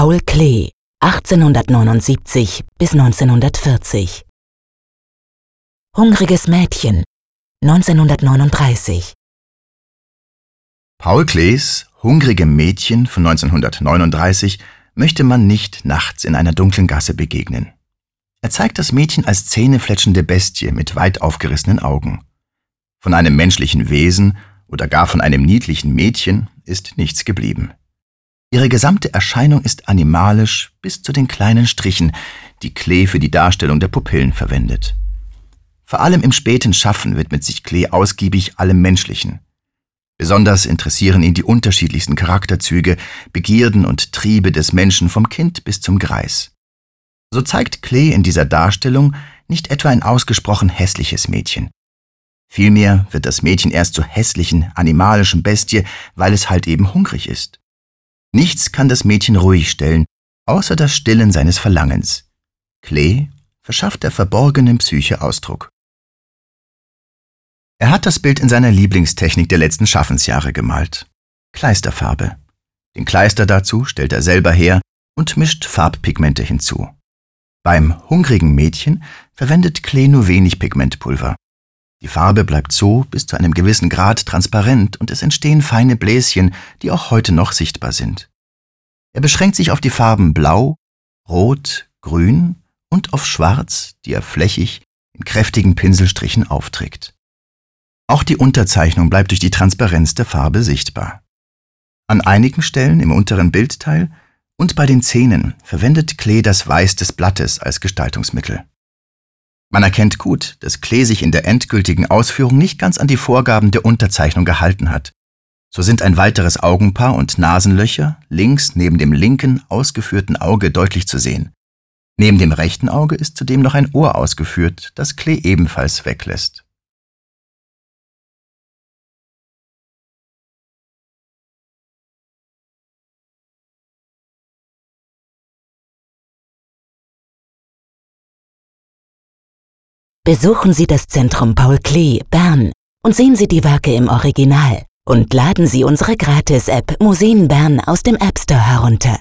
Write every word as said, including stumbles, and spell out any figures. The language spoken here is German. Paul Klee, achtzehnhundertneunundsiebzig bis neunzehnhundertvierzig. Hungriges Mädchen, neunzehnhundertneununddreißig. Paul Klees Hungrige Mädchen von neunzehnhundertneununddreißig möchte man nicht nachts in einer dunklen Gasse begegnen. Er zeigt das Mädchen als zähnefletschende Bestie mit weit aufgerissenen Augen. Von einem menschlichen Wesen oder gar von einem niedlichen Mädchen ist nichts geblieben. Ihre gesamte Erscheinung ist animalisch bis zu den kleinen Strichen, die Klee für die Darstellung der Pupillen verwendet. Vor allem im späten Schaffen widmet sich Klee ausgiebig allem Menschlichen. Besonders interessieren ihn die unterschiedlichsten Charakterzüge, Begierden und Triebe des Menschen vom Kind bis zum Greis. So zeigt Klee in dieser Darstellung nicht etwa ein ausgesprochen hässliches Mädchen. Vielmehr wird das Mädchen erst zur hässlichen, animalischen Bestie, weil es halt eben hungrig ist. Nichts kann das Mädchen ruhig stellen, außer das Stillen seines Verlangens. Klee verschafft der verborgenen Psyche Ausdruck. Er hat das Bild in seiner Lieblingstechnik der letzten Schaffensjahre gemalt: Kleisterfarbe. Den Kleister dazu stellt er selber her und mischt Farbpigmente hinzu. Beim hungrigen Mädchen verwendet Klee nur wenig Pigmentpulver. Die Farbe bleibt so bis zu einem gewissen Grad transparent und es entstehen feine Bläschen, die auch heute noch sichtbar sind. Er beschränkt sich auf die Farben Blau, Rot, Grün und auf Schwarz, die er flächig in kräftigen Pinselstrichen aufträgt. Auch die Unterzeichnung bleibt durch die Transparenz der Farbe sichtbar. An einigen Stellen im unteren Bildteil und bei den Zähnen verwendet Klee das Weiß des Blattes als Gestaltungsmittel. Man erkennt gut, dass Klee sich in der endgültigen Ausführung nicht ganz an die Vorgaben der Unterzeichnung gehalten hat. So sind ein weiteres Augenpaar und Nasenlöcher links neben dem linken ausgeführten Auge deutlich zu sehen. Neben dem rechten Auge ist zudem noch ein Ohr ausgeführt, das Klee ebenfalls weglässt. Besuchen Sie das Zentrum Paul Klee, Bern, und sehen Sie die Werke im Original und laden Sie unsere Gratis-App Museen Bern aus dem App Store herunter.